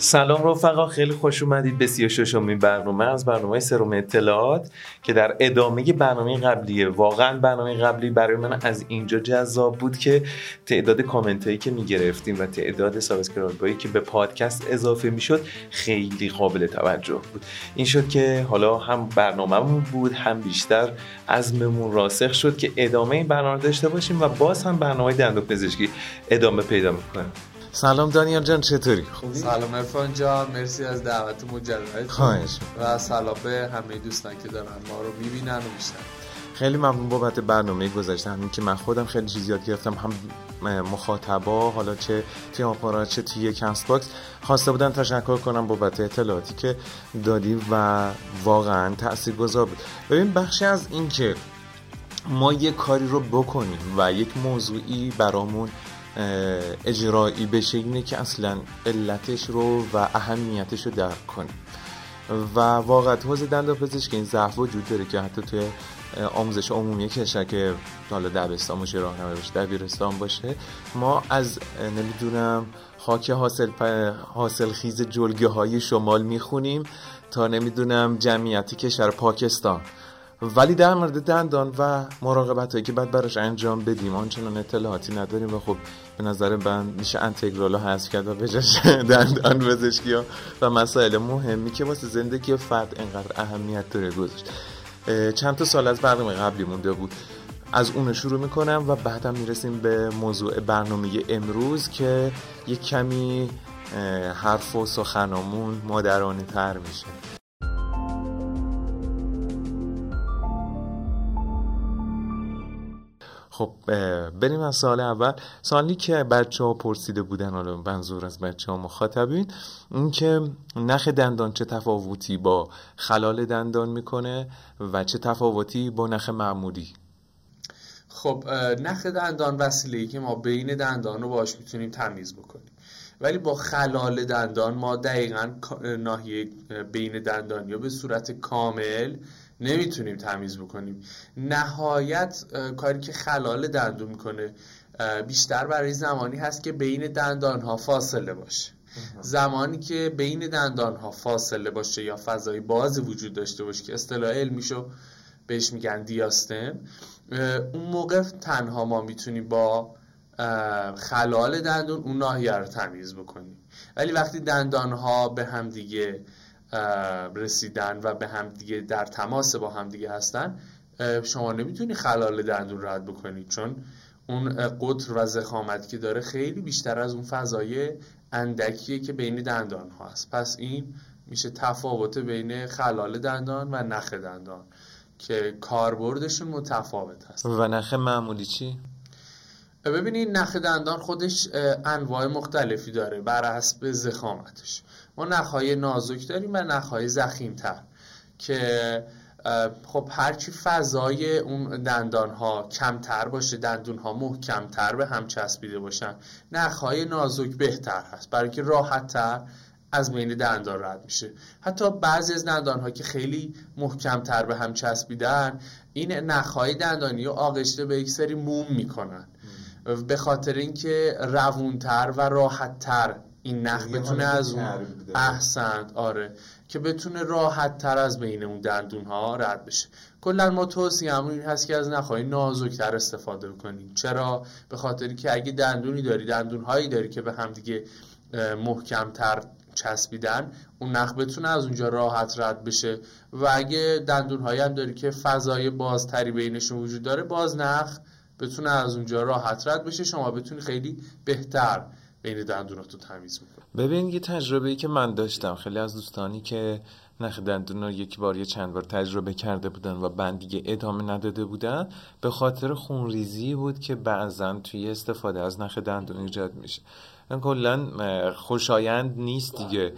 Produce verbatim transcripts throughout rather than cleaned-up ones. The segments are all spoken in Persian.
سلام رفقا، خیلی خوش اومدید به سی و ششمین برنامه از برنامه سروم اطلاعات که در ادامه برنامه قبلیه. واقعا برنامه قبلی برای من از اینجا جذاب بود که تعداد کامنت هایی که میگرفتیم و تعداد سابسکرایب هایی که به پادکست اضافه میشد خیلی قابل توجه بود. این شد که حالا هم برنامه‌مون بود، هم بیشتر عزممون راسخ شد که ادامه این برنامه داشته باشیم و باز هم برنامه دندانپزشکی ادامه پیدا میکنه. سلام دانیال جان، چطوری؟ خوبی؟ سلام عرفان جان، مرسی از دعوت مجدد. خواهش. و سلام به همه دوستان که دارن ما رو میبینن و میشنون. خیلی ممنون بابت برنامه گذاشته، همین که من خودم خیلی چیز یاد گرفتم، هم مخاطبا حالا چه توی آپارات چه توی کست باکس خواسته بودن تشکر کنم بابت اطلاعاتی که دادیم و واقعا تاثیرگذار بود. ببین، بخشی از این که ما یک کاری رو بکنیم و یک موضوعی برامون اجرایی بشه اینه که اصلا علتش رو و اهمیتش رو درک کنیم و واقعا حوزه دندانپزشکی این ضعف وجود داره که حتی توی آموزش عمومی کشور که حالا دبستان باشه، راهنمایی باشه، دبیرستان باشه، ما از نمیدونم خاک حاصل حاصل خیز جلگه های شمال میخونیم تا نمیدونم جمعیتی کشور پاکستان، ولی در مورد دندان و مراقبتایی که بعد براش انجام بدیم آنچنان اطلاعاتی نداریم و خب به نظر من میشه انتگرالو حذف کرد و بجاش دندان پزشکی ها و مسائل مهمی که واسه زندگی فرد انقدر اهمیت داره گذاشت. چند تا سال از برنامه قبلی مونده بود، از اون شروع میکنم و بعدم میرسیم به موضوع برنامه امروز که یک کمی حرف و سخنامون مادرانه تر میشه. خب بریم از سال اول. سالی که بچه ها پرسیده بودن، حالا منظور از بچه ها مخاطبین، این که نخ دندان چه تفاوتی با خلال دندان میکنه و چه تفاوتی با نخ معمولی. خب نخ دندان وسیله‌ای که ما بین دندان رو باهاش میتونیم تمیز بکنیم، ولی با خلال دندان ما دقیقاً ناحیه بین دندان یا به صورت کامل نمیتونیم تمیز بکنیم. نهایت کاری که خلال دندون میکنه بیشتر برای زمانی هست که بین دندانها فاصله باشه. زمانی که بین دندانها فاصله باشه یا فضای باز وجود داشته باشه که اصطلاح علمیشو بهش میگن دیاستم، اون موقع تنها ما میتونیم با خلال دندون اون ناحیه رو تمیز بکنیم. ولی وقتی دندانها به هم دیگه رسیدن و به هم دیگه در تماس با هم دیگه هستن، شما نمیتونی خلال دندون رد بکنید، چون اون قطر و ضخامت که داره خیلی بیشتر از اون فضای اندکیه که بین دندان ها هست. پس این میشه تفاوت بین خلال دندان و نخ دندان که کاربردشون متفاوت هست. و نخ معمولی چی؟ ببینید، نخ دندان خودش انواع مختلفی داره بر حسب ضخامتش. ما نخهای نازک داریم و نخهای ضخیم‌تر که خب هرچی فضای اون دندانها کمتر باشه، دندونها محکمتر به هم چسبیده باشن، نخهای نازک بهتر هست برای که راحت‌تر از بین دندان رد میشه. حتی بعضی از دندانها که خیلی محکمتر به هم چسبیدن، این نخهای دندانی رو آغشته به یک سری موم میکنن به خاطر اینکه روونتر و راحت‌تر این نخ بتونه از اون احسنت آره که بتونه راحت تر از بین اون دندون ها رد بشه. کلا ما توصیه‌مون این هست که از نخ‌های نازک‌تر استفاده کنیم. چرا؟ به خاطری که اگه دندونی داری، دندون‌هایی داری که به هم دیگه محکم‌تر چسبیدن، اون نخ بتونه از اونجا راحت رد بشه و اگه دندون‌هایی هم داری که فضای بازتری بینشون وجود داره، باز نخ بتونه از اونجا راحت رد بشه، شما بتونی خیلی بهتر بین دندوناتو تمیز میکنه. ببین، یه تجربه‌ای که من داشتم، خیلی از دوستانی که نخ دندونو یک بار یا چند بار تجربه کرده بودن و بعد دیگه ادامه نداده بودن، به خاطر خونریزی بود که بعضن توی استفاده از نخ دندون ایجاد میشه. کلا خوشایند نیست دیگه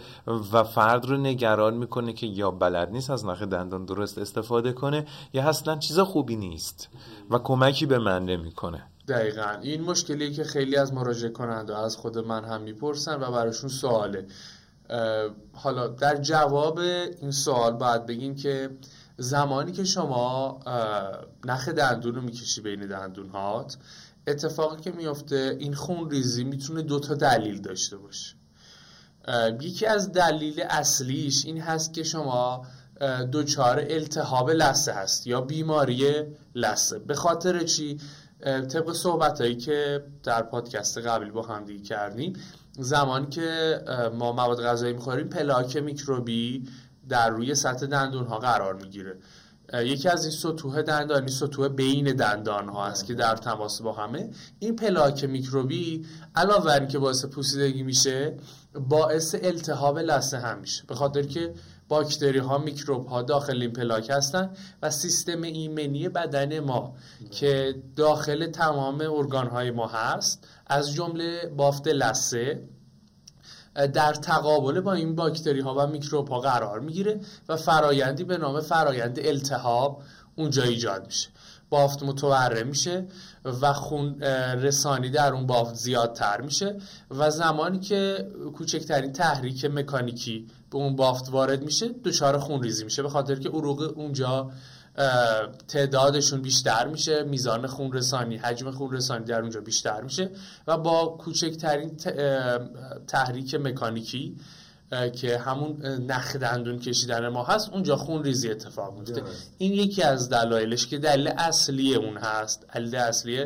و فرد رو نگران میکنه که یا بلد نیست از نخ دندون درست استفاده کنه یا اصلا چیز خوبی نیست و کمکی به من نمیکنه. دقیقاً این مشکلی که خیلی از مراجعه کننده از خود من هم میپرسن و براشون سواله. حالا در جواب این سوال باید بگیم که زمانی که شما نخ دندون رو میکشی بین دندونهات، اتفاقی که میفته این خون ریزی میتونه دوتا دلیل داشته باشه. یکی از دلیل اصلیش این هست که شما دچار التهاب لثه هست یا بیماری لثه. به خاطر چی؟ طبق صحبتایی که در پادکست قبلی با هم دیگه کردیم، زمانی که ما مواد غذایی میخوریم پلاک میکروبی در روی سطح دندون ها قرار میگیره. یکی از این سطوح دندانی سطوح بین دندان ها هست که در تماس با همه. این پلاک میکروبی علاوه بر اینکه باعث پوسیدگی میشه، باعث التهاب لثه هم میشه، به خاطر که باکتری ها میکروب ها داخل این پلاک هستن و سیستم ایمنی بدن ما که داخل تمام ارگان های ما هست از جمله بافت لثه در تقابل با این باکتری ها و میکروب ها قرار میگیره و فرایندی به نام فرایند التهاب اونجا ایجاد میشه. بافت متورم میشه و خون رسانی در اون بافت زیادتر میشه و زمانی که کوچکترین تحریک مکانیکی به اون بافت وارد میشه دچار خون ریزی میشه، به خاطر که عروق اونجا تعدادشون بیشتر میشه، میزان خون رسانی، حجم خون رسانی در اونجا بیشتر میشه و با کوچکترین تحریک مکانیکی که همون نخ دندون کشیدن ما هست اونجا خون ریزی اتفاق میفته. این یکی از دلایلش که دلیل اصلی اون هست، دلیل اصلی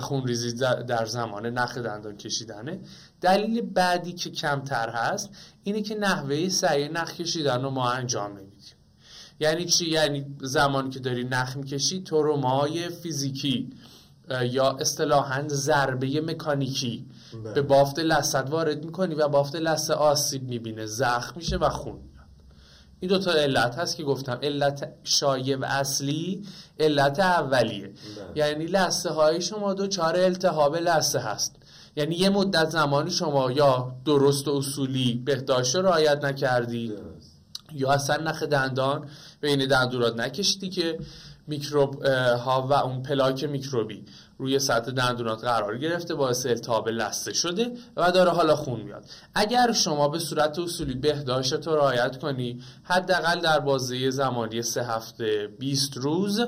خون ریزی در زمان نخ دندون کشیدنه. دلیل بعدی که کمتر هست اینه که نحوه سعی نخ کشیدن رو ما انجام میدیم. یعنی چی؟ یعنی زمانی که داری نخ میکشی ترومای فیزیکی یا اصطلاحاً ضربه مکانیکی بله. به بافت لثه وارد میکنی و بافت لثه آسیب میبینه، زخم میشه و خون میاد. این دوتا علت هست که گفتم، علت شایع و اصلی، علت اولیه بله. یعنی لثه های شما دچار التهاب لثه هست، یعنی یه مدت زمانی شما یا درست و اصولی بهداشت رو رعایت نکردی بله. یا اصلا نخ دندان بین دندونات نکشیدی که میکروب ها و اون پلاک میکروبی روی سطح دندونات قرار گرفته، باعث التهاب لثه شده و داره حالا خون میاد. اگر شما به صورت اصولی بهداشت رو رعایت کنی، حداقل در بازه زمانی سه هفته بیست روز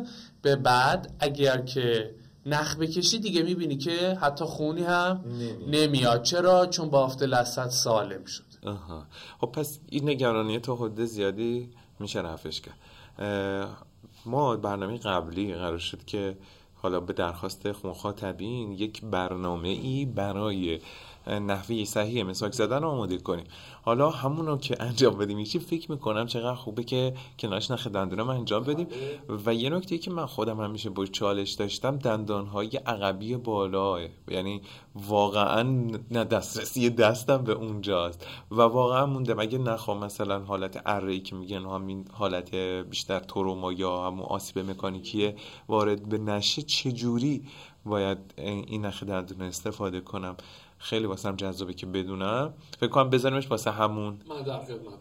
به بعد اگر که نخ بکشی دیگه میبینی که حتی خونی هم نمیاد. چرا؟ چون بافت لثه سالم شد. آها. خب پس این نگرانی تا حد زیادی میشه رفعش کرد. ما برنامه قبلی قرار شد که حالا به درخواست مخاطبین یک برنامه ای برای نحوه صحیح مسواک زدن رو آماده کنیم. حالا همونو که انجام بدیم یکی فکر میکنم چقدر خوبه که کنارش نخ دندونم انجام بدیم. و یه نکته که من خودم همیشه با چالش داشتم دندانهای عقبی بالاه، یعنی واقعا نه دسترسی دستم به اونجاست و واقعا موندم اگه نخوام مثلا حالت اره‌ای که میگن همین حالت بیشتر تروما یا همون آسیب مکانیکی وارد به نشه، چجوری باید این نخ دندون استفاده کنم؟ خیلی واسم جذابه که بدونم. فکر کنم بذاریمش واسه همون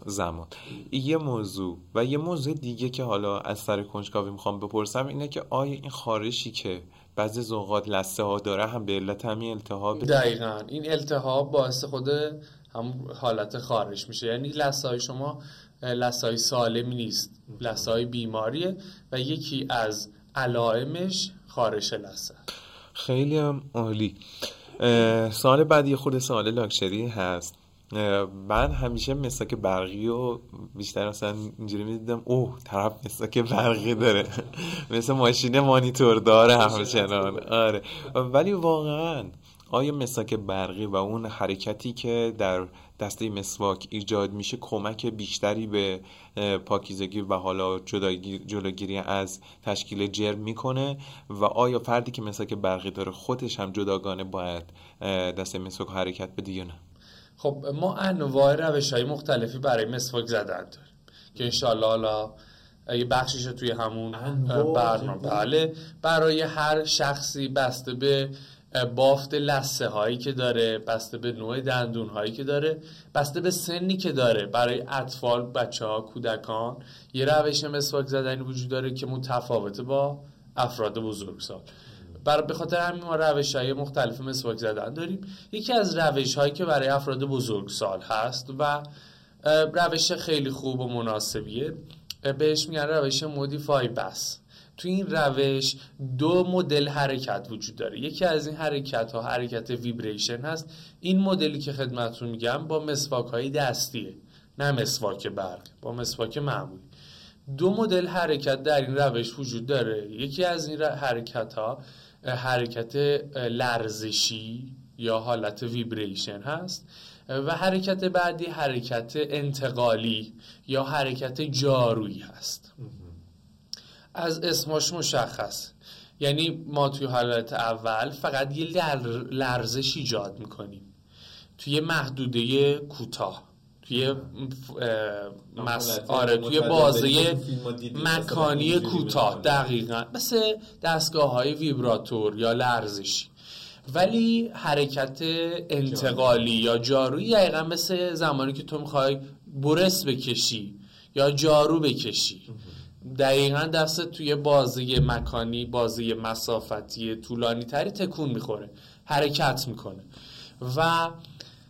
زمان. یه موضوع و یه موضوع دیگه که حالا از سر کنجکاوی میخوام بپرسم اینه که آیا این خارشی که بعضی از اوقات لثه ها داره هم به علت همین التهاب؟ دقیقاً این التهاب باعث خود هم حالت خارش میشه، یعنی لثه های شما لثه های سالمی نیست، لثه های بیماریه و یکی از علائمش خارش لثه. خیلی هم عالی. سوال بعدی خود سوال لاکچری هست. من همیشه مسواک برقی و بیشتر اصلا اینجوری میدیدم اوه طرف مسواک برقی داره مثل ماشین مانیتور داره همچنان. آره ولی واقعا آیا مسواک برقی و اون حرکتی که در دسته مسواک ایجاد میشه کمک بیشتری به پاکیزگی و حالا جلوگیری از تشکیل جرم میکنه و آیا فردی که مسواک برقی داره خودش هم جداگانه باید دسته مسواک حرکت بده یا نه؟ خب ما انواع روش‌های مختلفی برای مسواک زدن داریم که انشالله حالا یه بخشیش توی همون برنامه بله برای هر شخصی بسته به بافت لثه هایی که داره، بسته به نوع دندون هایی که داره، بسته به سنی که داره، برای اطفال، بچه ها، کودکان یه روش مسواک زدنی وجود داره که متفاوته با افراد بزرگسال. برای به خاطر همین ما روش های مختلف مسواک زدن داریم. یکی از روش هایی که برای افراد بزرگسال هست و روش خیلی خوب و مناسبیه بهش میگن روش مودیفای بس. تو این روش دو مدل حرکت وجود داره. یکی از این حرکت ها حرکت ویبریشن هست. این مدلی که خدمتتون میگم با مسواک های دستیه، نه مسواک برق، با مسواک معمولی. دو مدل حرکت در این روش وجود داره. یکی از این حرکت ها حرکت لرزشی یا حالت ویبریشن هست و حرکت بعدی حرکت انتقالی یا حرکت جارویی هست. از اسمش مشخص، یعنی ما توی حالت اول فقط یه لرزش ایجاد میکنیم توی محدوده کوتاه، توی مس... آره توی بازه مکانی کوتاه، دقیقاً مثل دستگاه‌های ویبراتور یا لرزشی. ولی حرکت انتقالی یا جارویی دقیقاً مثل زمانی که تو میخوای برس بکشی یا جارو بکشی، دقیقاً دستت توی بازه مکانی، بازه مسافتی طولانی تری تکون میخوره، حرکت میکنه. و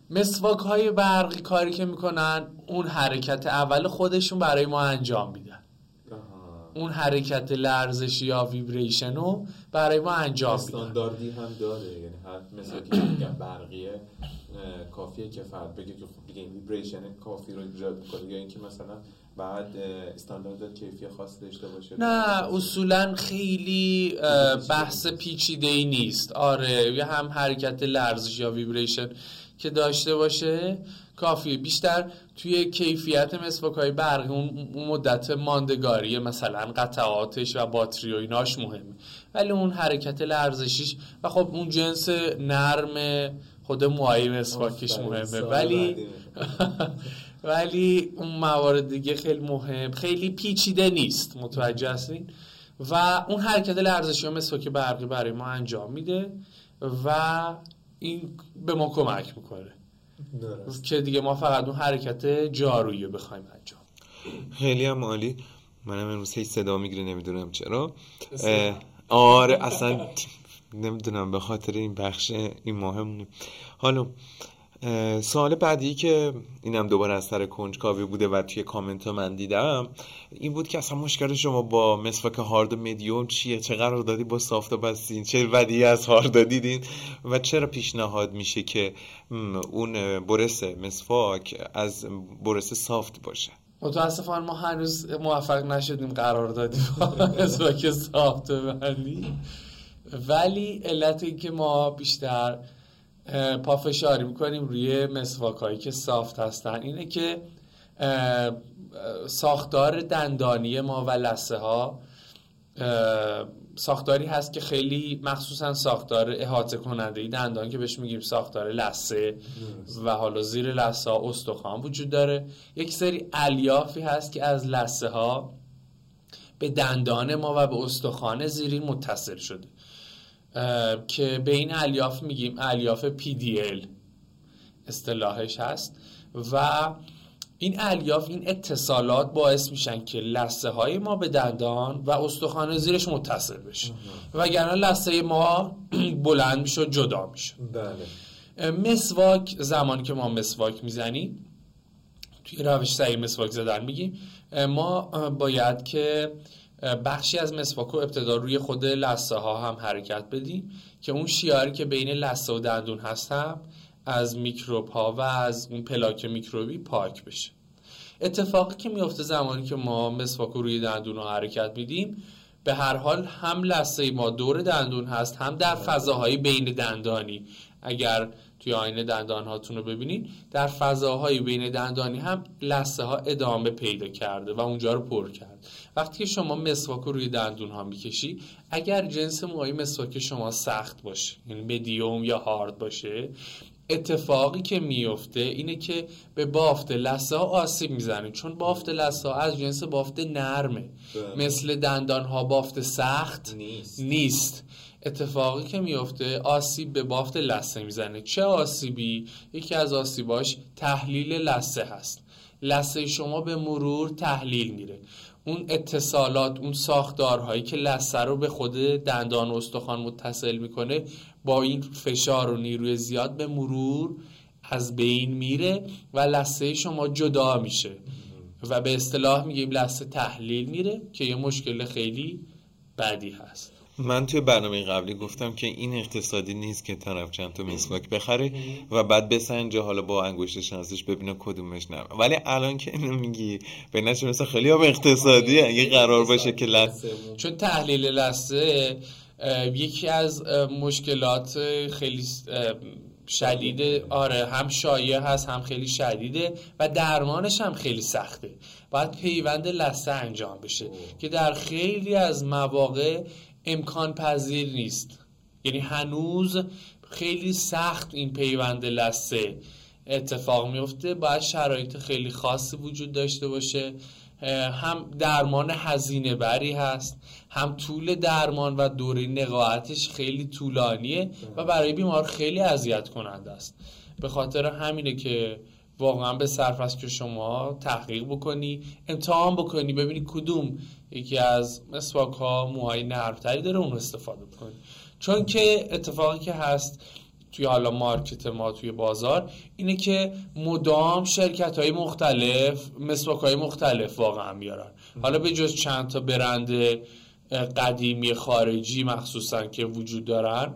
مسواک های برقی کاری که میکنن اون حرکت اول خودشون برای ما انجام میدن، اون حرکت لرزشی یا ویبریشن رو برای ما انجام میدن. استانداردی هم داره، یعنی هر مسواکی میگن برقیه کافیه که فرد بگه که خب دیگه این ویبریشن کافی رو ایجاد کنه، یا اینکه مثلا بعد استاندارد کیفی خاص داشته باشه. نه اصولا خیلی بحث پیچیده‌ای نیست. آره یا هم حرکت لرزش یا ویبریشن که داشته باشه کافیه. بیشتر توی کیفیت مسواک‌های برقی اون مدت ماندگاری مثلا قطعاتش و باتری و ایناش مهمه، ولی اون حرکت لرزشیش و خب اون جنس نرم خود موهای مسواکش مهمه، ولی ولی اون موارد دیگه خیلی مهم، خیلی پیچیده نیست. متوجه هستین؟ و اون حرکت لرزشی و مسواک برقی برای ما انجام میده و این به ما کمک میکنه درست. که دیگه ما فقط اون حرکت جارویی رو بخوایم انجام. خیلی هم عالی. منم امروز هیچ صدا میگیره، نمیدونم چرا. آره اصلا نمیدونم، به خاطر این بخش این مهمونه. حالا سوال بعدی که اینم دوباره از سر کنجکاوی بوده و توی کامنت ها من دیدم این بود که اصلا مشکل شما با مسواک هارد و میدیوم چیه؟ چه قرار دادی با سافت و بستین؟ چه ودیعی از هارد دیدین؟ و چرا پیشنهاد میشه که اون برس مسواک از برس سافت باشه؟ متاسفانه ما هنوز موفق نشدیم قرار دادیم با مسواک سافت و بندی، ولی علت این که ما بیشتر پافشاری میکنیم روی مسواک هایی که سافت هستن اینه که ساختار دندانی ما و لثه ها ساختاری هست که خیلی مخصوصا ساختار احاطه کننده دندان که بهش میگیم ساختار لثه و حالا زیر لثه ها استخوان وجود داره. یک سری الیافی هست که از لثه ها به دندان ما و به استخوان زیرین متصل شده که به این الیاف میگیم الیاف پی دی ال اصطلاحش هست. و این الیاف، این اتصالات باعث میشن که لثه های ما به دندان و استخوان زیرش متصل بشه، وگرنه لثه ما بلند میشه و جدا میشه. بله. مسواک، زمانی که ما مسواک میزنیم توی روش صحیح مسواک زدن میگیم، ما باید که بخشی از مسواک رو ابتدا روی خود لثه ها هم حرکت بدیم که اون شیاری که بین لثه و دندون هست هم از میکروب ها و از اون پلاک میکروبی پاک بشه. اتفاقی که میفته زمانی که ما مسواک رو روی دندون رو حرکت میدیم، به هر حال هم لثه ما دور دندون هست هم در فضاهای بین دندانی، اگر توی آینه دندان هاتون رو ببینید در فضاهای بین دندانی هم لثه ها ادامه پیدا کرده و اونجا رو پر کرد. وقتی که شما مسواک رو روی دندون ها میکشی، اگر جنس موهای مسواک شما سخت باشه، یعنی مدیوم یا هارد باشه، اتفاقی که میفته اینه که به بافت لثه ها آسیب میزنه، چون بافت لثه ها از جنس بافت نرمه، مثل دندان ها بافت سخت نیست, نیست. اتفاقی که میفته آسیب به بافت لثه میزنه. چه آسیبی؟ یکی از آسیباش تحلیل لثه هست. لثه شما به مرور تحلیل میره. اون اتصالات، اون ساختارهایی که لثه رو به خود دندان و استخوان متصل میکنه با این فشار و نیروی زیاد به مرور از بین میره و لثه شما جدا میشه و به اصطلاح میگیم لثه تحلیل میره، که یه مشکل خیلی بعدی هست. من توی برنامه قبلی گفتم که این اقتصادی نیست که طرف چند تا مسواک بخره و بعد بسنجه حالا با انگشت شانسش ببینه کدومش نره. ولی الان که اینو میگی به نشه مثلا خیلی هم اقتصادیه اگه قرار باشه که لثه، چون تحلیل لثه یکی از مشکلات خیلی شدیده، آره هم شایع هست هم خیلی شدیده و درمانش هم خیلی سخته. باید پیوند لثه انجام بشه اوه. که در خیلی از مواقع امکان پذیر نیست، یعنی هنوز خیلی سخت این پیوند لثه اتفاق میفته. باید شرایط خیلی خاصی وجود داشته باشه، هم درمان هزینه بری هست، هم طول درمان و دوره نقاهتش خیلی طولانیه و برای بیمار خیلی اذیت کننده است. به خاطر همینه که واقعا به صرف است که شما تحقیق بکنی، امتحان بکنی، ببینی کدوم یکی از مسواک ها موهای نرم‌تری داره اون استفاده بکنی. چون که اتفاقی که هست توی حالا مارکت ما توی بازار اینه که مدام شرکت های مختلف مسواک های مختلف واقعا میارن، حالا به جز چند تا برند قدیمی خارجی مخصوصا که وجود دارن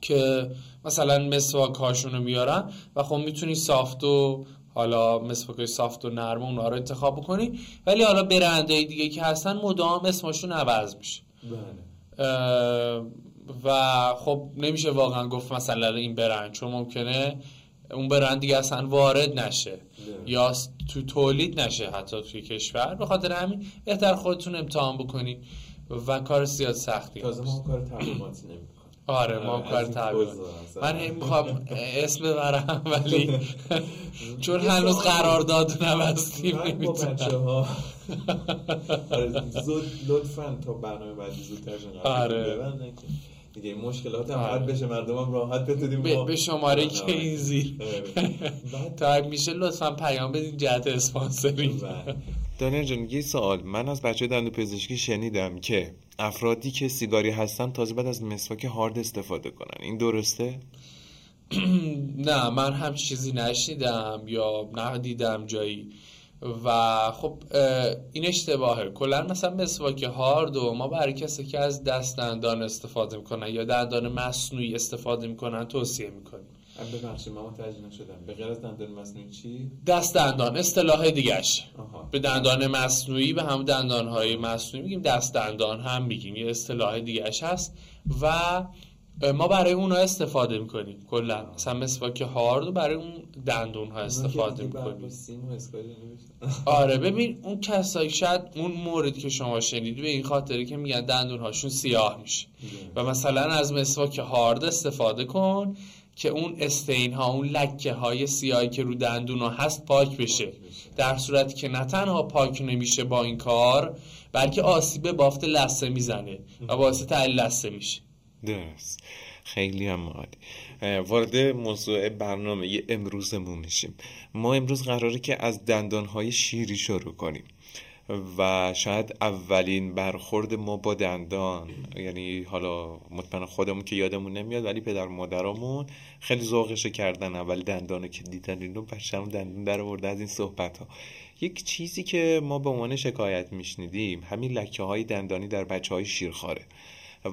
که مثلا مسواک هاشونو میارن و خب میتونی سافت و حالا مسواک سافت و نرم اونا رو انتخاب بکنی، ولی حالا برندهای دیگه که هستن مدام اسمشون عوض میشه. بله. و خب نمیشه واقعا گفت مثلا این برند، چون ممکنه اون برند دیگه اصلا وارد نشه ده. یا تو تولید نشه حتی توی کشور. به خاطر همین بهتر خودتون امتحان بکنید و کار زیاد سختی نیست. ما کار تبلیغاتی نمی‌کنیم. آره ما کار تبلیغ. من میخوام اسم ببرم ولی چون هنوز قرارداد نبستیم نمی‌تونم. زود لطفاً تا برنامه بعدی زودتر شنگاه. آره. دیگه مشکلات هم حل بشه، مردمم راحت بتونیم به, به شماره که این زیر تایپ میشه لطفاً پیام بدین جهت اسپانسرینگ. دانیال جان یه سوال، من از بچه دندونپزشکی شنیدم که افرادی که سیگاری هستن تازه بعد از مسواک هارد استفاده کنن، این درسته؟ نه من هم چیزی نشنیدم یا ندیدم جایی و خب این اشتباهه. کلا مثلا مسواک هارد و ما برای کسی که از دست دندان استفاده میکنن یا دندان مصنوعی استفاده میکنن توصیه میکنیم. ببخشید من متوجه نشدم، به غیر از دندان مصنوعی چی؟ دست دندان اصطلاح دیگه‌اش. به دندان مصنوعی به هم دندان‌های مصنوعی میگیم، دست دندان هم میگیم، یه اصطلاح دیگه‌اش هست و ما برای اون ها استفاده میکنیم. کلا مثلا مسواک هارد برای اون دندون ها استفاده میکنیم. آره ببین اون کسایی شاید اون موردی که شما شنیدید به این خاطری که میگن دندون هاشون سیاه میشه و مثلا از مسواک هارد استفاده کن که اون استین ها، اون لکه های سیاهی که رو دندون ها هست پاک بشه، در صورتی که نه تنها پاک نمیشه با این کار بلکه آسیب بافت لثه میزنه و باعث تعلیل لثه میشه. درست. خیلی هم عالی. وارد موضوع برنامه امروزمون میشیم. ما امروز قراره که از دندانهای شیری شروع کنیم و شاید اولین برخورد ما با دندان، یعنی حالا مطمئن خودمون که یادمون نمیاد ولی پدر مادرامون خیلی ذوقش کردن اول دندانو که دیدن اینو بچه‌مون دندون در آورده. از این صحبت ها یک چیزی که ما به عنوان شکایت میشنیدیم همین لکه های دندانی در بچهای شیرخواره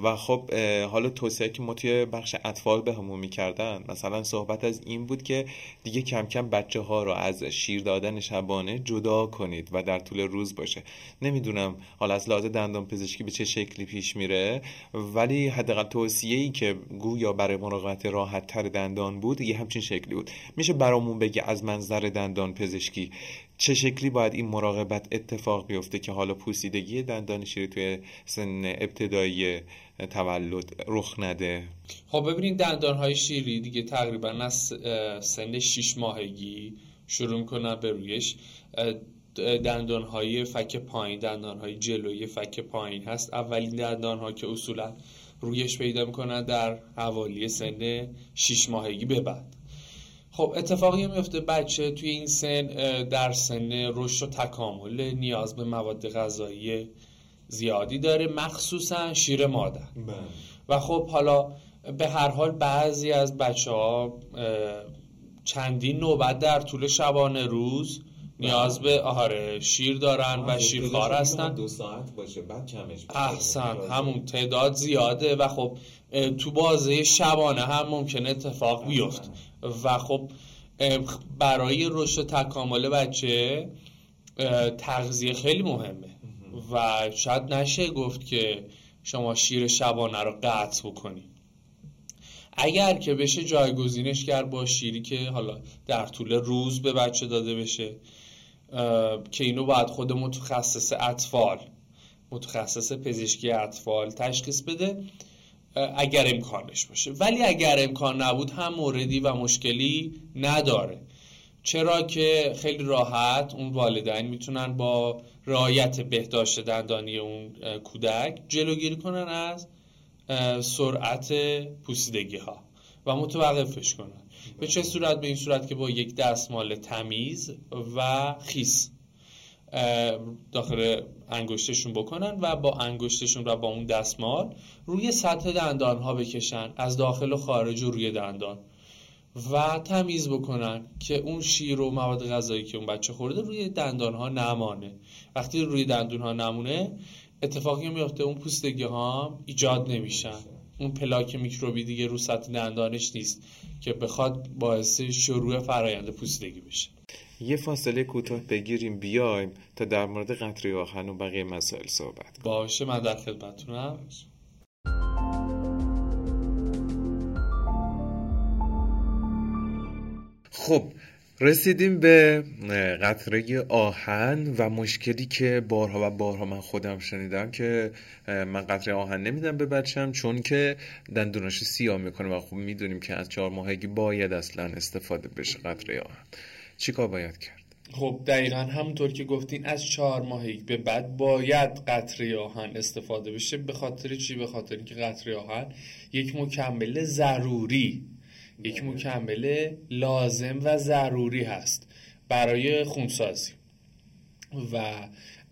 و خب حالا توصیه که ما توی بخش اطفال به همون میکردن مثلا صحبت از این بود که دیگه کم کم بچه ها رو از شیر دادن شبانه جدا کنید و در طول روز باشه. نمیدونم حالا از لحاظ دندان پزشکی به چه شکلی پیش میره ولی حداقل توصیه‌ای که گویا برای مراقبت راحت تر دندان بود یه همچین شکلی بود. میشه برامون بگی از منظر دندان پزشکی چه شکلی باید این مراقبت اتفاق بیفته که حالا پوسیدگی دندان شیری توی سن ابتدایی تولد رخ نده؟ خب ببینید دندان‌های شیری دیگه تقریبا از سن شش ماهگی شروع می‌کنن به رویش. دندان‌های فک پایین، دندان‌های جلویی فک پایین هست اولین دندان‌ها که اصولا رویش پیدا می‌کنن در حوالی سن شش ماهگی به بعد. خب اتفاقی میفته بچه توی این سن در سن رشد و تکامل نیاز به مواد غذایی زیادی داره، مخصوصا شیر مادر بله. و خب حالا به هر حال بعضی از بچه ها چندین نوبت در طول شبانه روز نیاز به آره شیر دارن و شیرخوار هستن. دو ساعت باشه بعد کمش باشه. احسن، همون تعداد زیاده و خب تو بازه شبانه هم ممکنه اتفاق بیفت و خب برای رشد تکامل بچه تغذیه خیلی مهمه و شاید نشه گفت که شما شیر شبانه رو قطع بکنی. اگر که بشه جایگزینش کرد با شیری که حالا در طول روز به بچه داده بشه، که اینو باید خود متخصص اطفال، متخصص پزشکی اطفال تشخیص بده اگر امکانش باشه. ولی اگر امکان نبود هم موردی و مشکلی نداره، چرا که خیلی راحت اون والدین میتونن با رعایت بهداشت دندانی اون کودک جلوگیری کنن از سرعت پوسیدگی ها و متوقفش کنن. به چه صورت؟ به این صورت که با یک دستمال تمیز و خیس داخل انگشتشون بکنن و با انگشتشون و با اون دستمال روی سطح دندان ها بکشن، از داخل و خارج و روی دندان، و تمیز بکنن که اون شیر و مواد غذایی که اون بچه خورده روی دندان ها نمانه. وقتی روی دندون ها نمونه، اتفاقی میفته اون پوسیدگی ها ایجاد نمیشن، اون پلاک میکروبی دیگه رو سطح دندانش نیست که بخواد باعث شروع فرآیند پوسیدگی بشه. یه فاصله کوتاه بگیریم بیایم تا در مورد قطره آهن و بقیه مسائل صحبت کنیم. باشه، من در خدمتتونم. خب رسیدیم به قطره آهن و مشکلی که بارها و بارها من خودم شنیدم که من قطره آهن نمیدم به بچم چون که دندوناش سیاه میکنه و خب میدونیم که از چهار ماهگی باید اصلا استفاده بشه قطره آهن. چیکار باید کرد؟ خب دقیقا همونطور که گفتین، از چهار ماهگی به بعد باید قطره آهن استفاده بشه. به خاطر چی؟ به خاطر اینکه قطره آهن یک مکمل ضروری، یک مکمل لازم و ضروری هست برای خونسازی و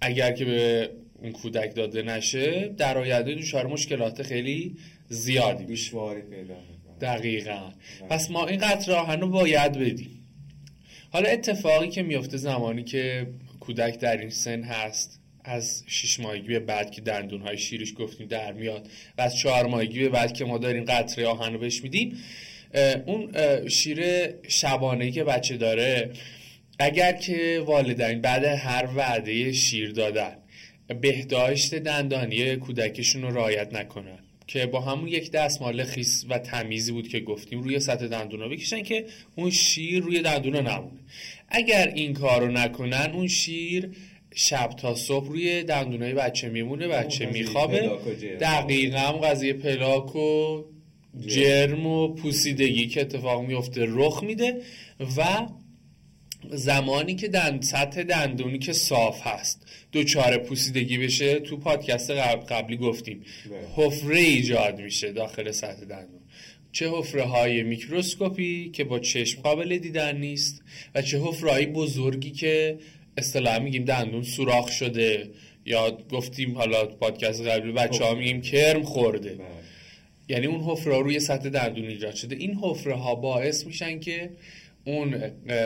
اگر که به اون کودک داده نشه در آینده دچار مشکلات خیلی زیادی دشواری پیدا می‌کنه. دقیقاً. پس ما این قطره آهن رو باید بدیم. حالا اتفاقی که میفته زمانی که کودک در این سن هست، از شش ماهگی به بعد که دندون‌های شیرش گفتیم در میاد و از چهار ماهگی به بعد که ما داریم قطره آهن رو بهش میدیم، اون شیر شبانه‌ای که بچه داره، اگر که والدین بعد هر وعده شیر دادن بهداشت دندانی کودکشون رو رعایت نکنن، که با همون یک دستمال خیس و تمیزی بود که گفتیم روی سطح دندونا بکشن که اون شیر روی دندونا نمونه. اگر این کارو نکنن، اون شیر شب تا صبح روی دندونای بچه میمونه، بچه میخوابه. دقیقاً هم قضیه پلاک و جرم و پوسیدگی که اتفاق میفته رخ میده و زمانی که دند سطح دندونی که صاف هست دوچار پوسیدگی بشه، تو پادکست قبلی گفتیم حفره ایجاد میشه داخل سطح دندون، چه حفره های میکروسکوپی که با چشم قابل دیدن نیست و چه حفره های بزرگی که اصطلاحا میگیم دندون سوراخ شده، یا گفتیم حالا پادکست قبلی بچه ها میگیم کرم خورده. بله. یعنی اون حفره روی سطح دندون ایجاد شده. این حفره ها باعث میشن که اون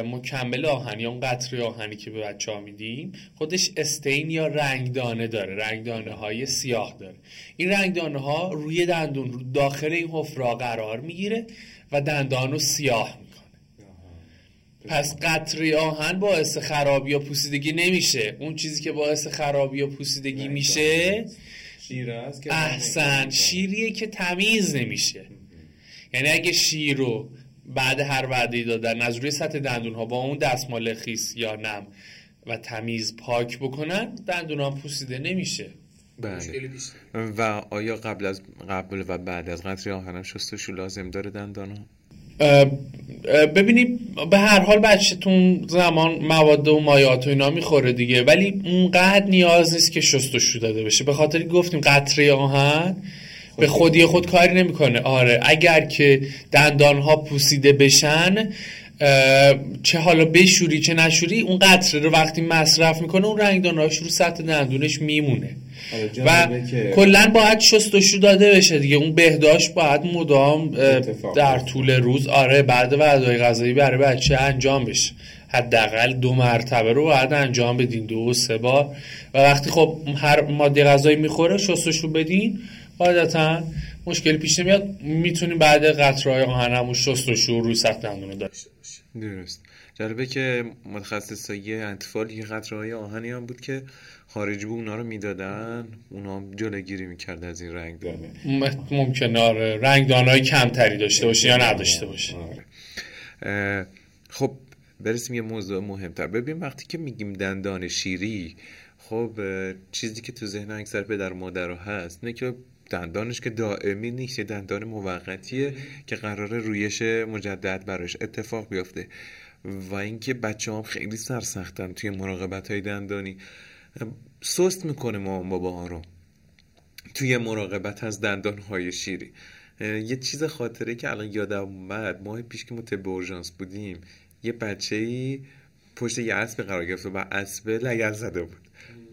مکمل آهن یا اون قطره آهنی که به بچه ها میدیم خودش استین یا رنگدانه داره، رنگدانه های سیاه داره. این رنگدانه ها روی دندون داخل این حفره ها قرار میگیره و دندان رو سیاه میکنه. پس قطره آهن باعث خرابی یا پوسیدگی نمیشه. اون چیزی که باعث خرابی یا پوسیدگی میشه شیر است که احسن شیریه که تمیز نمیشه. یعنی اگه شیر رو بعد هر وعده دادن از روی سطح دندون ها با اون دستمال خیس یا نم و تمیز پاک بکنن، دندون ها پوسیده نمیشه. بله. و آیا قبل از قبل و بعد از قطره آهن شستشو لازم داره دندان ها؟ ببینید به هر حال بچه‌تون زمان مواد و مایعات و اینا میخوره دیگه، ولی اونقدر نیاز نیست که شستشو داده بشه، به خاطر گفتیم قطره آهن به خودی خود کاری نمیکنه. آره اگر که دندانها پوسیده بشن، چه حالا بشوری چه نشوری، اون قطره رو وقتی مصرف میکنه اون رنگدانهاش رو سطح دندونش میمونه و کلن باید شستشو داده بشه دیگه. اون بهداشت باید مدام در طول روز آره بعد وعده‌های غذایی برای بچه انجام بشه. حداقل دو مرتبه رو باید انجام بدین، دو و سه بار. و وقتی خب هر ماده غذایی میخوره شستشو بدین، عادتا مشکل پیش نمیاد، میتونیم بعد قطره‌های آهنمون شستشو روی سطح دندون رو داشته باشه. درست. جالبه که متخصصای اطفال یه قطره‌های آهنی هم بود که خارج بو اونا رو میدادن، اونا هم جلوگیری میکرد از این رنگ دانه. ممکنه آره رنگ دانه‌های کمتری داشته باشه یا نداشته باشه. آره. خب برسیم یه موضوع مهمتر. ببین وقتی که میگیم دندان شیری، خب چیزی که تو ذهن اکثر پدر و مادرها هست اینه که دندانش که دائمی نیست، دندان موقتیه که قراره رویش مجدد براش اتفاق بیفته. و اینکه بچه‌ها خیلی سرسختن توی مراقبت‌های دندانی، سست میکنه مامان باباها رو توی مراقبت از دندان‌های شیری. یه چیز خاطره که الان یادم اومد، ماه پیش که ما طب اورژانس بودیم یه بچه‌ای پشت یه اسب قرار گرفته و اسب لگد زده بود.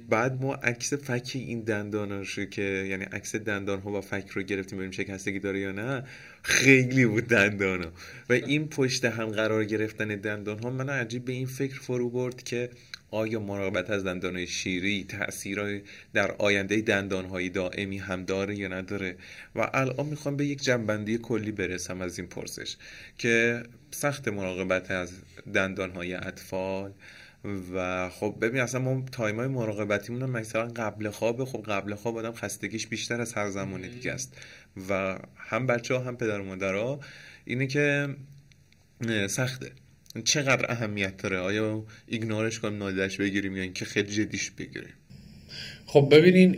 بعد ما عکس فک این دنداناش رو، که یعنی عکس دندان‌ها و فک رو گرفتیم ببینیم شکستگی داره یا نه، خیلی بود دندانا. و این پشت هم قرار گرفتن دندان‌ها من عجیب به این فکر فرو برد که آیا مراقبت از دندان‌های شیری تأثیرای در آینده دندان‌های دائمی هم داره یا نداره. و الان میخوام به یک جنبندی کلی برسم از این پرسش که سخت مراقبت از دندان‌های اطفال. و خب ببین اصلا ما تایمای مراقبتیمون هم مثلا قبل خوابه. خب قبل خواب آدم خستگیش بیشتر از هر زمان دیگه است و هم بچه‌ها هم پدر و مادرها اینه که سخته. چقدر اهمیت داره؟ آیا ایگنورش کنیم، نادیدش بگیریم یا اینکه خیلی جدیش بگیریم؟ خب ببینین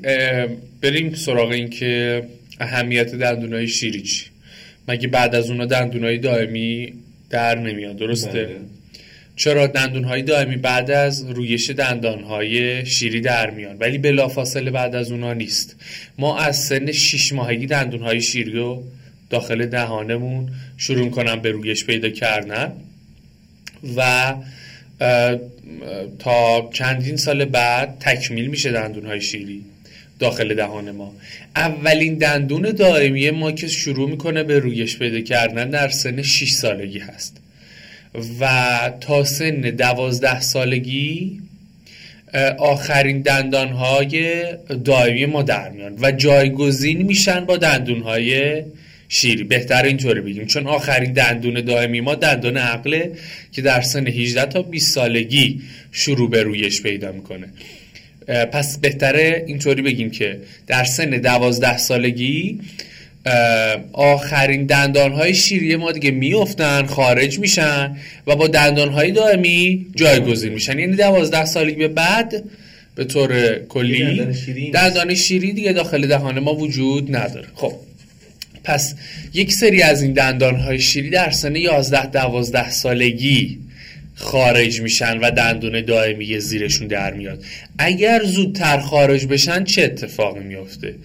بریم سراغ این که اهمیت دندونای شیری چی؟ مگه بعد از اونا دندونای دائمی در نمیاد، درسته؟ بله. چرا دندون‌های دائمی بعد از رویش دندان‌های شیری در میان، ولی بلافاصله بعد از اونها نیست. ما از سن شش ماهگی دندون‌های شیری رو داخل دهانمون شروع می‌کنن به رویش پیدا کردن و تا چندین سال بعد تکمیل میشه دندون‌های شیری داخل دهان ما. اولین دندون دائمی ما که شروع می‌کنه به رویش پیدا کردن در سن شش سالگی هست و تا سن دوازده سالگی آخرین دندان‌های دائمی ما در میان و جایگزین میشن با دندون‌های شیری. بهتر اینطوری بگیم، چون آخرین دندون دائمی ما دندان عقله که در سن هجده تا بیست سالگی شروع به رویش پیدا میکنه. پس بهتره اینطوری بگیم که در سن دوازده سالگی آخرین دندان‌های شیری ما دیگه میافتن، خارج میشن و با دندان‌های دائمی جایگزین میشن. یعنی دوازده سالگی به بعد به طور کلی دندان شیری دیگه داخل دهان ما وجود نداره. خب پس یک سری از این دندان‌های شیری در سن یازده دوازده سالگی خارج میشن و دندون دائمی زیرشون در میاد. اگر زودتر خارج بشن چه اتفاقی میفته؟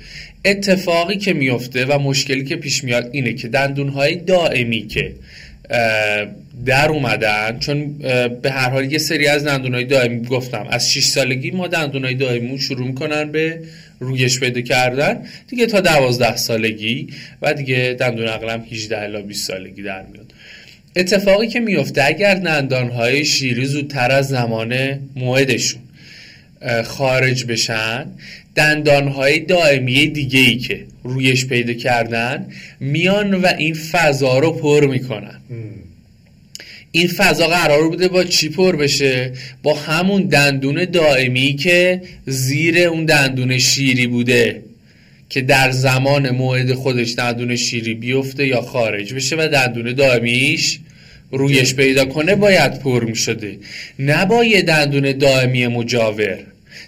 اتفاقی که میفته و مشکلی که پیش میاد اینه که دندون‌های دائمی که در اومدن، چون به هر حال یه سری از دندون‌های دائمی گفتم از شش سالگی ما دندون‌های دائمیمون شروع می‌کنن به رویش پیدا کردن دیگه تا دوازده سالگی و دیگه دندون عقلم هجده الی بیست سالگی در میاد. اتفاقی که میفته اگر دندان‌های شیری زودتر از زمان موعدشون خارج بشن، دندان‌های دائمی دیگه‌ای که رویش پیدا کردن میان و این فضا رو پر میکنن. این فضا قرار بوده با چی پر بشه؟ با همون دندون دائمی که زیر اون دندون شیری بوده که در زمان موعد خودش دندون شیری بیفته یا خارج بشه و دندون دائمیش رویش پیدا کنه، باید پر میشده. نباید دندون دائمی مجاور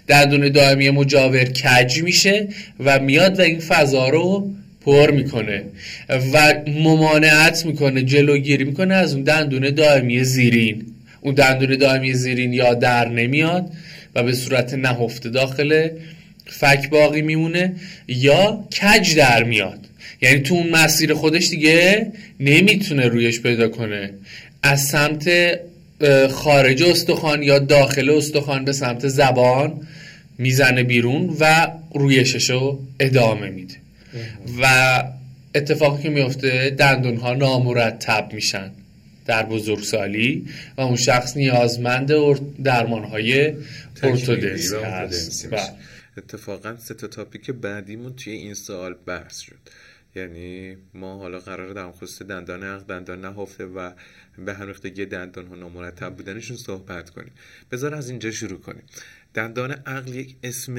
دندون دائمی مجاور کج میشه و میاد و این فضا رو پر میکنه و ممانعت میکنه، جلوگیری میکنه از اون دندون دائمی زیرین. اون دندون دائمی زیرین یا در نمیاد و به صورت نهفته داخل فک باقی میمونه یا کج در میاد، یعنی تو اون مسیر خودش دیگه نمیتونه رویش پیدا کنه. از سمت خارج استخوان یا داخل استخوان به سمت زبان میزنه بیرون و رویششو ادامه میده و اتفاقی که میفته دندونها نامرتب میشن در بزرگسالی و اون شخص نیازمند درمان‌های ارتودنسی هست. و اتفاقا سه تا تاپیک بعدیمون توی این سوال بحث شد. یعنی ما حالا قراره در خصوص دندان عقد، دندان نهفته و به هم ریختگی دندان‌ها نامرتب بودنشون صحبت کنیم. بذار از اینجا شروع کنیم. دندان عقل یک اسم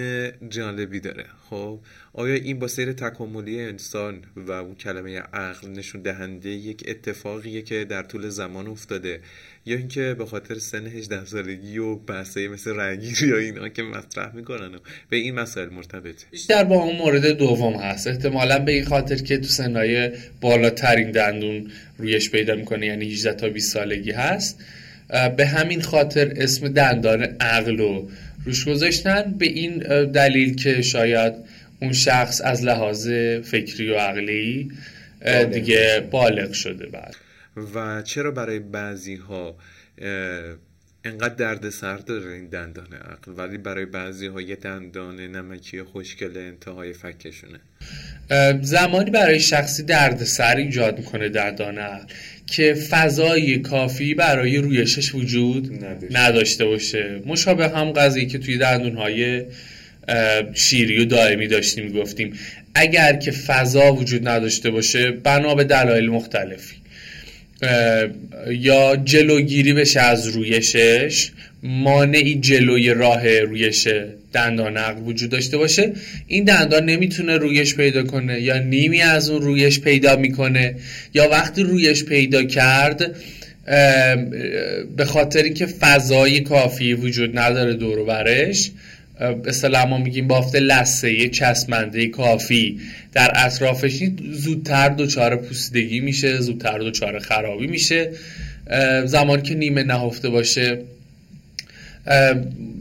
جالبی داره. خب آیا این با سیر تکاملی انسان و اون کلمه عقل نشون دهنده یک اتفاقیه که در طول زمان افتاده، یا اینکه به خاطر سن هجده سالگی و بحثایی مثل رنگگیری یا اینا که مطرح میکنن و به این مسائل مرتبطه؟ بیشتر با اون مورد دوم هست، احتمالاً به این خاطر که تو سنهای بالاترین دندون رویش پیدا میکنه، یعنی هجده تا بیست سالگی هست. به همین خاطر اسم دندان عقل رو روش گذاشتن، به این دلیل که شاید اون شخص از لحاظ فکری و عقلی دیگه بالغ شده. بعد و چرا برای بعضی ها اینقدر درد سر داره این دندان عقل، ولی برای بعضی ها یه دندان نمکی خوشگل انتهای فکشونه؟ زمانی برای شخصی درد سر ایجاد میکنه دندان عقل که فضای کافی برای رویشش وجود نداشته, نداشته باشه، مشابه هم قضیه که توی دندونهای شیری و دائمی داشتیم میگفتیم. اگر که فضا وجود نداشته باشه بنا به دلایل مختلفی، یا جلوگیری بشه از رویشش، مانعی جلوی راه رویش دندان عقل وجود داشته باشه، این دندان نمیتونه رویش پیدا کنه یا نیمی از اون رویش پیدا میکنه، یا وقتی رویش پیدا کرد به خاطر اینکه فضای کافی وجود نداره دور و برش، اصطلاحاً ما میگیم بافت لثه‌ای چسبنده کافی در اطرافش، زودتر دچار پوسیدگی میشه، زودتر دچار خرابی میشه. زمانی که نیمه نهفته باشه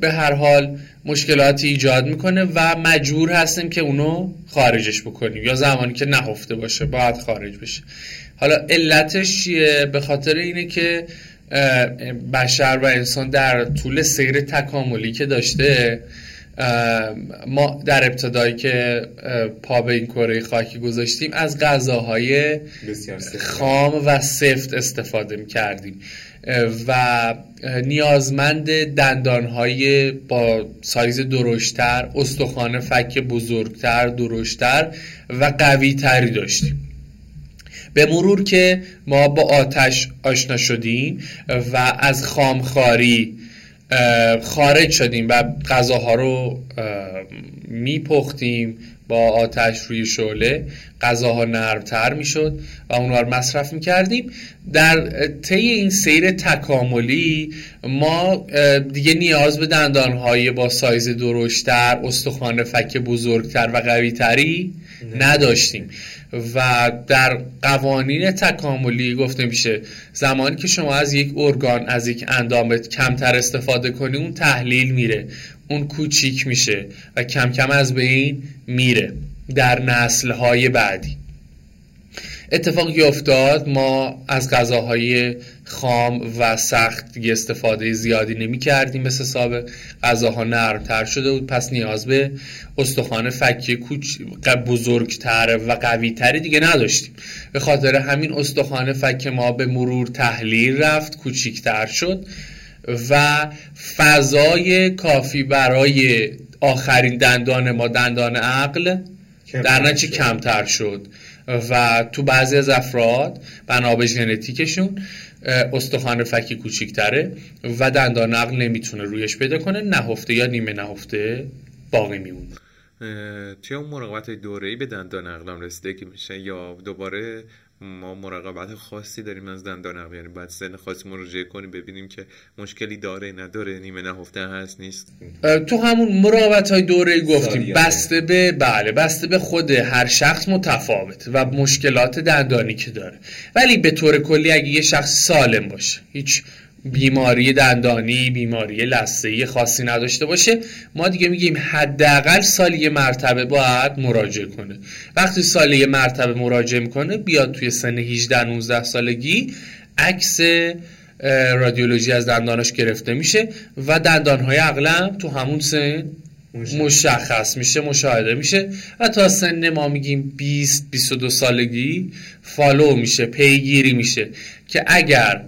به هر حال مشکلاتی ایجاد میکنه و مجبور هستیم که اونو خارجش بکنیم، یا زمانی که نهفته باشه باید خارج بشه. حالا علتش چیه؟ به خاطر اینه که بشر و انسان در طول سیر تکاملی که داشته، ما در ابتدایی که پا به این کره خاکی گذاشتیم از غذاهای خام و سفت استفاده میکردیم و نیازمند دندانهای با سایز درشتر، استخوان فک بزرگتر، درشتر و قوی تری داشتیم. به مرور که ما با آتش آشنا شدیم و از خامخواری خارج شدیم و غذاها رو میپختیم با آتش روی شعله، غذاها نرمتر میشد و اونها رو مصرف میکردیم. در طی این سیر تکاملی ما دیگه نیاز به دندانهای با سایز درشتر، استخوان فک بزرگتر و قویتری نداشتیم و در قوانین تکاملی گفته میشه زمانی که شما از یک ارگان، از یک اندامت کمتر استفاده کنی، اون تحلیل میره، اون کوچیک میشه و کم کم از بین میره در نسل‌های بعدی. اتفاقی افتاد، ما از غذاهای خام و سخت استفاده زیادی نمی کردیم مثل سابق، غذاها نرمتر شده بود، پس نیاز به استخوان فکی بزرگتر و قویتری دیگه نداشتیم. به خاطر همین استخوان فک ما به مرور تحلیل رفت، کوچیکتر شد و فضای کافی برای آخرین دندان ما، دندان عقل، در نتیجه کمتر شد و تو بعضی از افراد بنا به ژنتیکشون استخوان فکی کوچیک‌تره و دندان عقل نمیتونه رویش پیدا کنه، نهفته یا نیمه نهفته باقی میمونه. توی اون مراقبت دوره‌ای به دندان عقل هم رسیدگی میشه، یا دوباره ما مراقبت خاصی داریم از دندان عقل، یعنی بعد سن خاصی مراجعه کنیم ببینیم که مشکلی داره نداره، نیمه نهفته هست نیست؟ تو همون مراقبت‌های دوره‌ای گفتیم بسته به بله بسته به خود هر شخص متفاوت و مشکلات دندانی که داره، ولی به طور کلی اگه یه شخص سالم باشه، هیچ بیماری دندانی، بیماری لثه‌ای خاصی نداشته باشه، ما دیگه میگیم حداقل سال یه مرتبه باید مراجعه کنه. وقتی سال یه مرتبه مراجعه میکنه، بیاد توی سن هجده نوزده سالگی عکس رادیولوژی از دندانش گرفته میشه و دندانهای عقلم تو همون سن مشخص میشه، مشاهده میشه و تا سن ما میگیم بیست بیست و دو سالگی فالو میشه، پیگیری میشه که اگر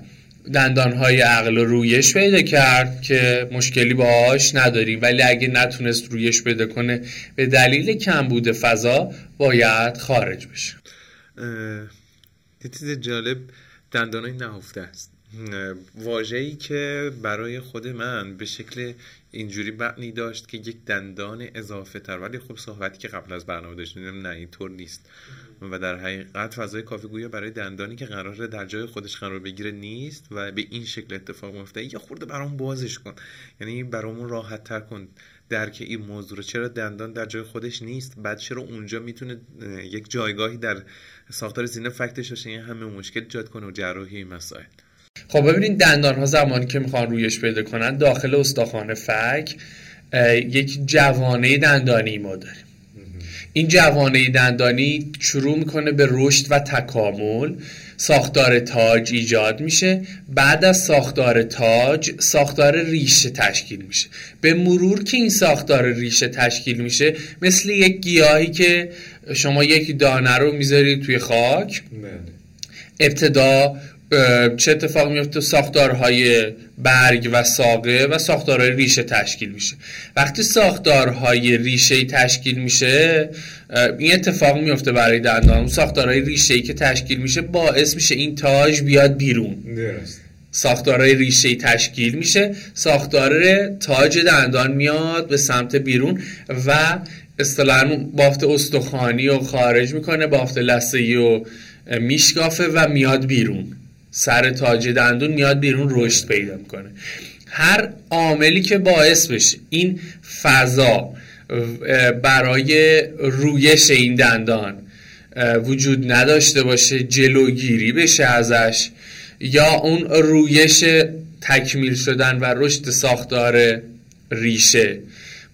دندانهای عقل رویش پیدا کرد که مشکلی باهاش نداریم، ولی اگه نتونست رویش پیدا کنه به دلیل کمبود فضا باید خارج بشه. یه چیز جالب دندانای نهفته است، واژه‌ای که برای خود من به شکل اینجوری معنی داشت که یک دندان اضافه تر، ولی خب صحبتی که قبل از برنامه داشتیم نه اینطور نیست و در حقیقت فضای کافی گویا برای دندانی که قراره در جای خودش قرار بگیره نیست و به این شکل اتفاق میفته. یه خورده برام بازش کن، یعنی برامون راحت تر کن درک این موضوع رو. چرا دندان در جای خودش نیست؟ بعد چرا اونجا میتونه یک جایگاهی در ساختار سینه فکتش باشه، این همه مشکل ایجاد کنه و جراحی مسائل. خب ببینید دندان‌ها زمانی که میخوان رویش پیدا کنن داخل استخوان فک یک جوانه دندانی ما داریم. این جوانه دندانی شروع میکنه به رشد و تکامل، ساختار تاج ایجاد میشه، بعد از ساختار تاج ساختار ریشه تشکیل میشه. به مرور که این ساختار ریشه تشکیل میشه مثل یک گیاهی که شما یک دانه رو میذارید توی خاک، ابتدا چه اتفاق میفته؟ ساختارهای برگ و ساقه و ساختارهای ریشه تشکیل میشه. وقتی ساختارهای ریشه تشکیل میشه این اتفاق میفته برای دندان. اون ساختارهای ریشه که تشکیل میشه باعث میشه این تاج بیاد بیرون. درست. ساختارهای ریشه تشکیل میشه، ساختار تاج دندان میاد به سمت بیرون و اصطلاحاً بافت استخوانی رو خارج میکنه، بافت لثه‌ای رو میشکافه و میاد بیرون. سر تاج دندون میاد بیرون، رشد پیدا میکنه. هر عاملی که باعث بشه این فضا برای رویش این دندان وجود نداشته باشه، جلوگیری بشه ازش یا اون رویش تکمیل شدن و رشد ساختار ریشه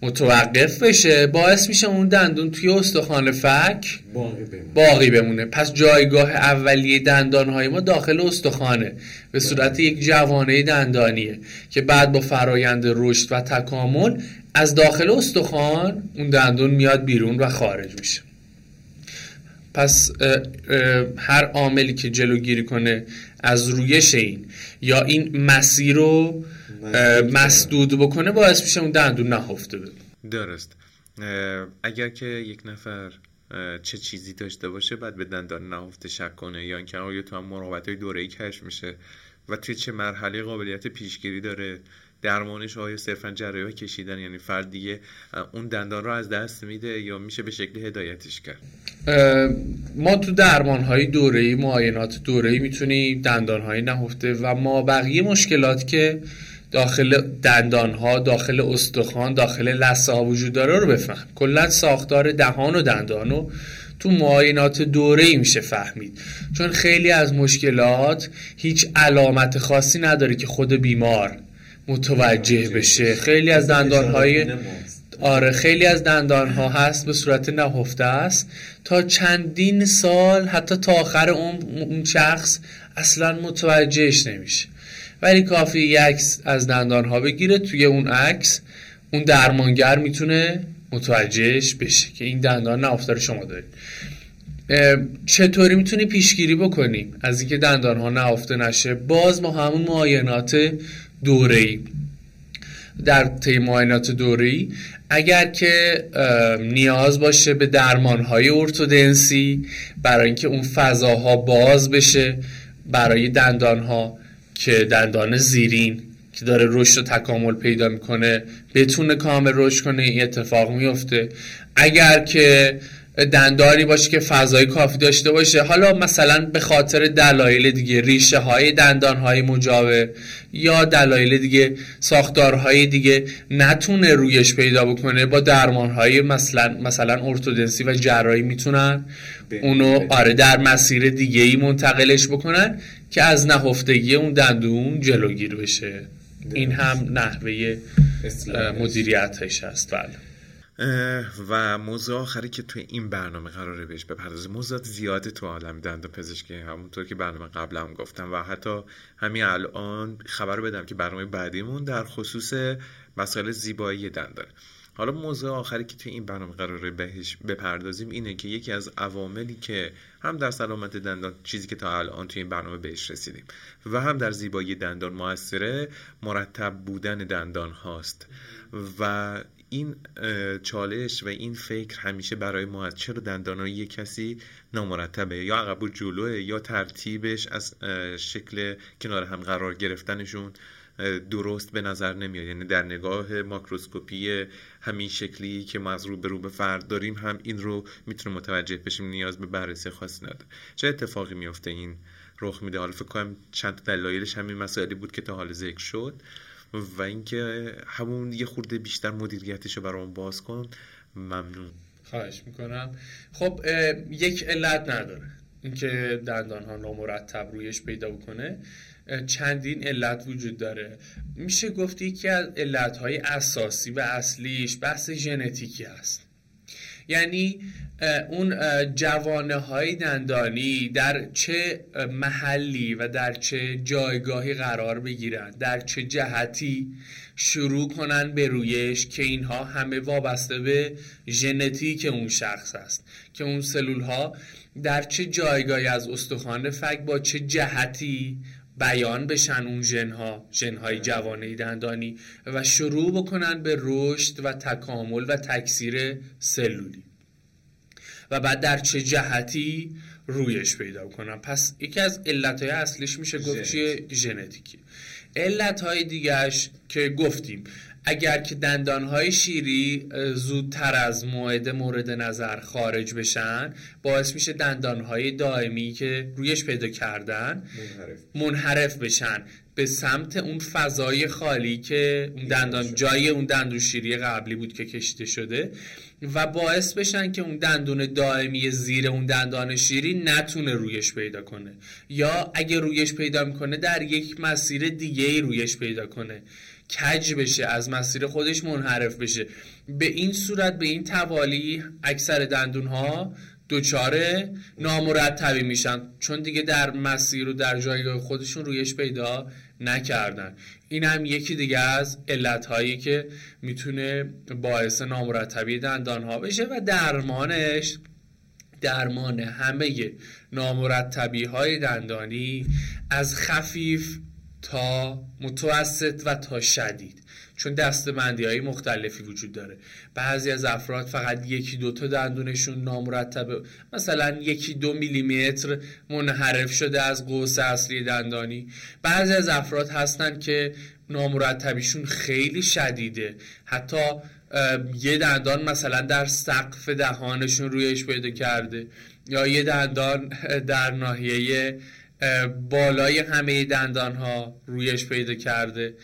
متوقف بشه، باعث میشه اون دندون توی استخوان فک باقی بمونه. باقی بمونه. پس جایگاه اولیه دندانهای ما داخل استخوانه به صورت یک جوانه دندانیه که بعد با فرایند رشد و تکامل از داخل استخوان اون دندون میاد بیرون و خارج میشه. پس اه اه هر عاملی که جلوگیری کنه از رویش این یا این مسیر رو مسدود بکنه باعث میشه اون دندون نهفته بده. درست. اگر که یک نفر چه چیزی داشته باشه بعد به دندان نهفته شک کنه یا اینکه آیا تو هم مراقبت‌های دوره‌ای کشف میشه و توی چه مرحله قابلیت پیشگیری داره، درمانش آیا صرفا جراحی کشیدن یعنی فرد دیگه اون دندان رو از دست میده یا میشه به شکلی هدایتش کرد؟ ما تو درمان‌های دوره‌ای، معاینات دوره‌ای میتونی دندان‌های نهفته و ما بقیه مشکلات که داخل دندان‌ها، داخل استخوان، داخل لثه‌ها وجود داره رو بفهم. کلا ساختار دهان و دندانو تو معاینات دوره‌ای میشه فهمید، چون خیلی از مشکلات هیچ علامت خاصی نداره که خود بیمار متوجه بشه. خیلی از دندان‌های آره خیلی از دندان‌ها هست به صورت نهفته است، تا چندین سال حتی تا آخر عمر اون شخص اصلاً متوجهش نمیشه، ولی کافی یک عکس از دندان‌ها بگیره، توی اون عکس اون درمانگر میتونه متوجهش بشه که این دندان نهفته رو شما دارید. چطوری میتونی پیشگیری بکنیم از اینکه دندان‌ها نهفته نشه؟ باز ما همون معاینات دوره‌ای، در طی معاینات دوره‌ای اگر که نیاز باشه به درمان‌های ارتودنسی برای اینکه اون فضاها باز بشه برای دندان‌ها که دندان زیرین که داره رشد و تکامل پیدا میکنه بتونه کامل رشد کنه، این اتفاق میفته. اگر که دندانی باشه که فضای کافی داشته باشه، حالا مثلا به خاطر دلایل دیگه، ریشه های دندان های مجاور یا دلایل دیگه، ساختارهای دیگه نتونه رویش پیدا بکنه، با درمان های مثلا مثلا ارتودنسی و جراحی میتونن اونو آره در مسیر دیگه ای منتقلش بکنن که از نهفتگی اون دندون جلوگیری بشه. این هم نحوه مدیریتش هست. بله. و موضوع آخری که توی این برنامه قراره بهش بپردازیم، موضوعات زیاده تو عالم دندانپزشکی، همونطور که برنامه قبلا هم گفتم و حتی همین الان خبر بدم که برنامه بعدیمون در خصوص مسائل زیبایی دندانه. حالا موضوع آخری که توی این برنامه قراره بهش بپردازیم اینه که یکی از عواملی که هم در سلامت دندان، چیزی که تا الان توی این برنامه بهش رسیدیم، و هم در زیبایی دندان موثره، مرتب بودن دندان هاست. و این چالش و این فکر همیشه برای ما از چرا دندانای کسی نامرتبه، یا عقب و جلوه، یا ترتیبش از شکل کنار هم قرار گرفتنشون درست به نظر نمیاد. یعنی در نگاه ماکروسکوپی همین شکلی که ما از رو به رو به فرد داریم هم این رو میتونیم متوجه بشیم، نیاز به بررسی خاصی نداره. چه اتفاقی میفته این رخ میده؟ حالا فکر کنم چند دلایلش همین مسائلی بود که تا حال ذکر شد و اینکه همون یه خورده بیشتر مدیریتش رو برام باز کن. ممنون. خواهش میکنم. خب یک علت نداره اینکه دندان ها نامرتب رویش پیدا بکنه، چندین علت وجود داره. میشه گفت یکی از علت‌های اساسی و اصلیش بحث ژنتیکی است. یعنی اون جوانه‌های دندانی در چه محلی و در چه جایگاهی قرار بگیرن، در چه جهتی شروع کنن به رویش، که اینها همه وابسته به ژنتیک اون شخص است، که اون سلول‌ها در چه جایگاهی از استخوان فک با چه جهتی بیان بشن اون ژن‌ها، ژن‌های جوانه دندانی، و شروع بکنن به رشد و تکامل و تکثیر سلولی و بعد در چه جهتی رویش پیدا کنن. پس یکی از علت‌های اصلیش میشه گفت چیه؟ ژنتیکی. علت‌های دیگه‌اش که گفتیم، اگر که دندانهای شیری زودتر از موعد مورد نظر خارج بشن، باعث میشه دندانهای دائمی که رویش پیدا کردن منحرف, منحرف بشن به سمت اون فضای خالی که اون دندان جای اون دندون شیری قبلی بود که کشیده شده، و باعث بشن که اون دندون دائمی زیر اون دندان شیری نتونه رویش پیدا کنه، یا اگه رویش پیدا میکنه در یک مسیر دیگه رویش پیدا کنه، کج بشه، از مسیر خودش منحرف بشه. به این صورت، به این توالی اکثر دندون‌ها دچار نامرتبی میشن، چون دیگه در مسیر و در جایگاه خودشون رویش پیدا نکردن. این هم یکی دیگه از علت‌هایی که میتونه باعث نامرتبی دندان‌ها بشه. و درمانش، درمان همه نامرتبی‌های دندانی از خفیف تا متوسط و تا شدید، چون دسته‌بندی‌های مختلفی وجود داره. بعضی از افراد فقط یکی دو تا دندونشون نامرتبه، مثلا یکی دو میلیمتر منحرف شده از قوس اصلی دندانی. بعضی از افراد هستن که نامرتبیشون خیلی شدیده، حتی یه دندان مثلا در سقف دهانشون رویش پیدا کرده، یا یه دندان در ناحیه بالای همه دندان ها رویش پیدا کرده،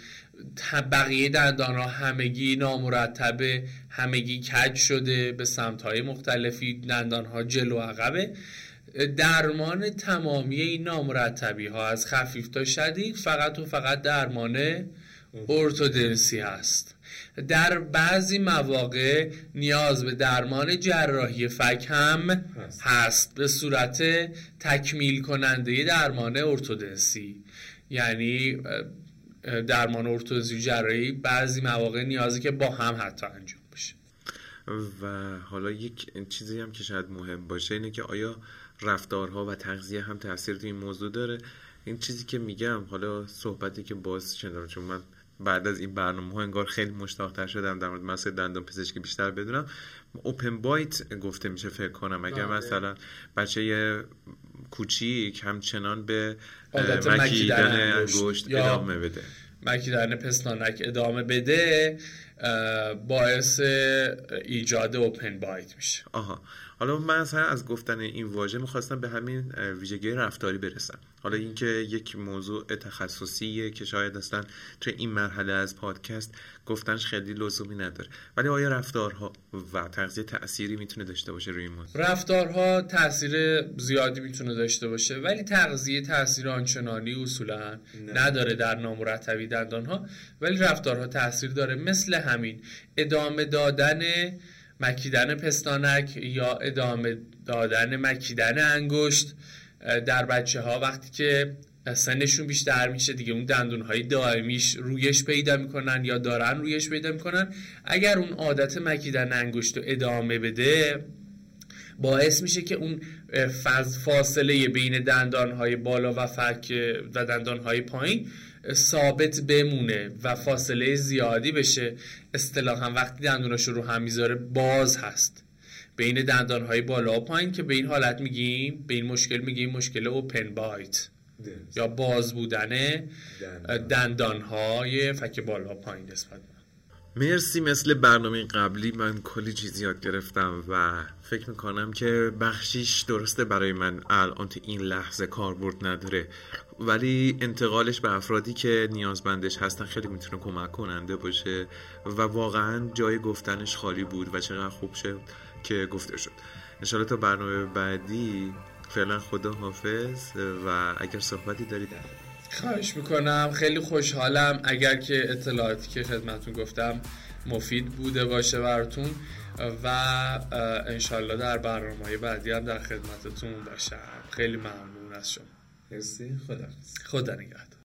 بقیه دندان ها همگی نامرتبه، همگی کج شده به سمت های مختلفی، دندان ها جلو و عقبه. درمان تمامی این نامرتبی ها از خفیف تا شدید فقط و فقط درمان ارتودنسی هست. در بعضی مواقع نیاز به درمان جراحی فک هم هست به صورت تکمیل کننده درمان ارتودنسی. یعنی درمان ارتودنسی جراحی بعضی مواقع نیازی که با هم حتی انجام بشه. و حالا یک چیزی هم که شاید مهم باشه اینه که آیا رفتارها و تغذیه هم تأثیر در این موضوع داره؟ این چیزی که میگم، حالا صحبتی که باز شد، چون من بعد از این برنامه ها انگار خیلی مشتاق‌تر شدم در مورد مسئله دندان پزشکی بیشتر بدونم. اوپن بایت گفته میشه فکر کنم، اگر مثلا بچه کوچیک همچنان به مکیدن انگشت ادامه بده، مکیدن پستانک ادامه بده، باعث ایجاد اوپن بایت میشه. آها، حالا من مثلا از گفتن این واژه میخواستم به همین ویژگی رفتاری برسم. حالا اینکه یک موضوع تخصصیه که شاید اصلا توی این مرحله از پادکست گفتنش خیلی لزومی نداره، ولی آیا رفتارها و تغذیه تأثیری میتونه داشته باشه روی ما؟ رفتارها تأثیر زیادی میتونه داشته باشه، ولی تغذیه تأثیر آنچنانی اصولا نداره در نامرتبی دندانها، ولی رفتارها تأثیر داره. مثل همین ادامه دادن مکیدن پستانک یا ادامه دادن مکیدن انگشت در بچه ها وقتی که سنشون بیشتر میشه دیگه، اون دندونهای دائمیش رویش پیدا میکنن یا دارن رویش پیدا میکنن. اگر اون عادت مکیدن انگشت رو ادامه بده باعث میشه که اون فاصله بین دندانهای بالا و فک و دندانهای پایین ثابت بمونه و فاصله زیادی بشه. اصطلاحاً وقتی دندوناش رو هم میذاره باز هست بین دندانهای بالا و پایین، که به این حالت میگیم، به این مشکل میگیم مشکل اوپن بایت دلست. یا باز بودن دندانهای فک بالا و پایین نسبت. مرسی. مثل برنامه قبلی من کلی چیزی یاد گرفتم و فکر میکنم که بخشیش درسته برای من الان تو این لحظه کاربرد نداره، ولی انتقالش به افرادی که نیازمندش هستن خیلی میتونه کمک کننده باشه و واقعا جای گفتنش خالی بود و چقدر خوب شد که گفته شد. انشاءالله تا برنامه بعدی، فعلا خدا حافظ و اگر صحبتی دارید. خواهش میکنم، خیلی خوشحالم اگر که اطلاعاتی که خدمتون گفتم مفید بوده باشه براتون و انشالله در برنامه‌های بعدی هم در خدمتتون باشم. خیلی ممنون از شما. مرسی. خدا خدا نگهدار.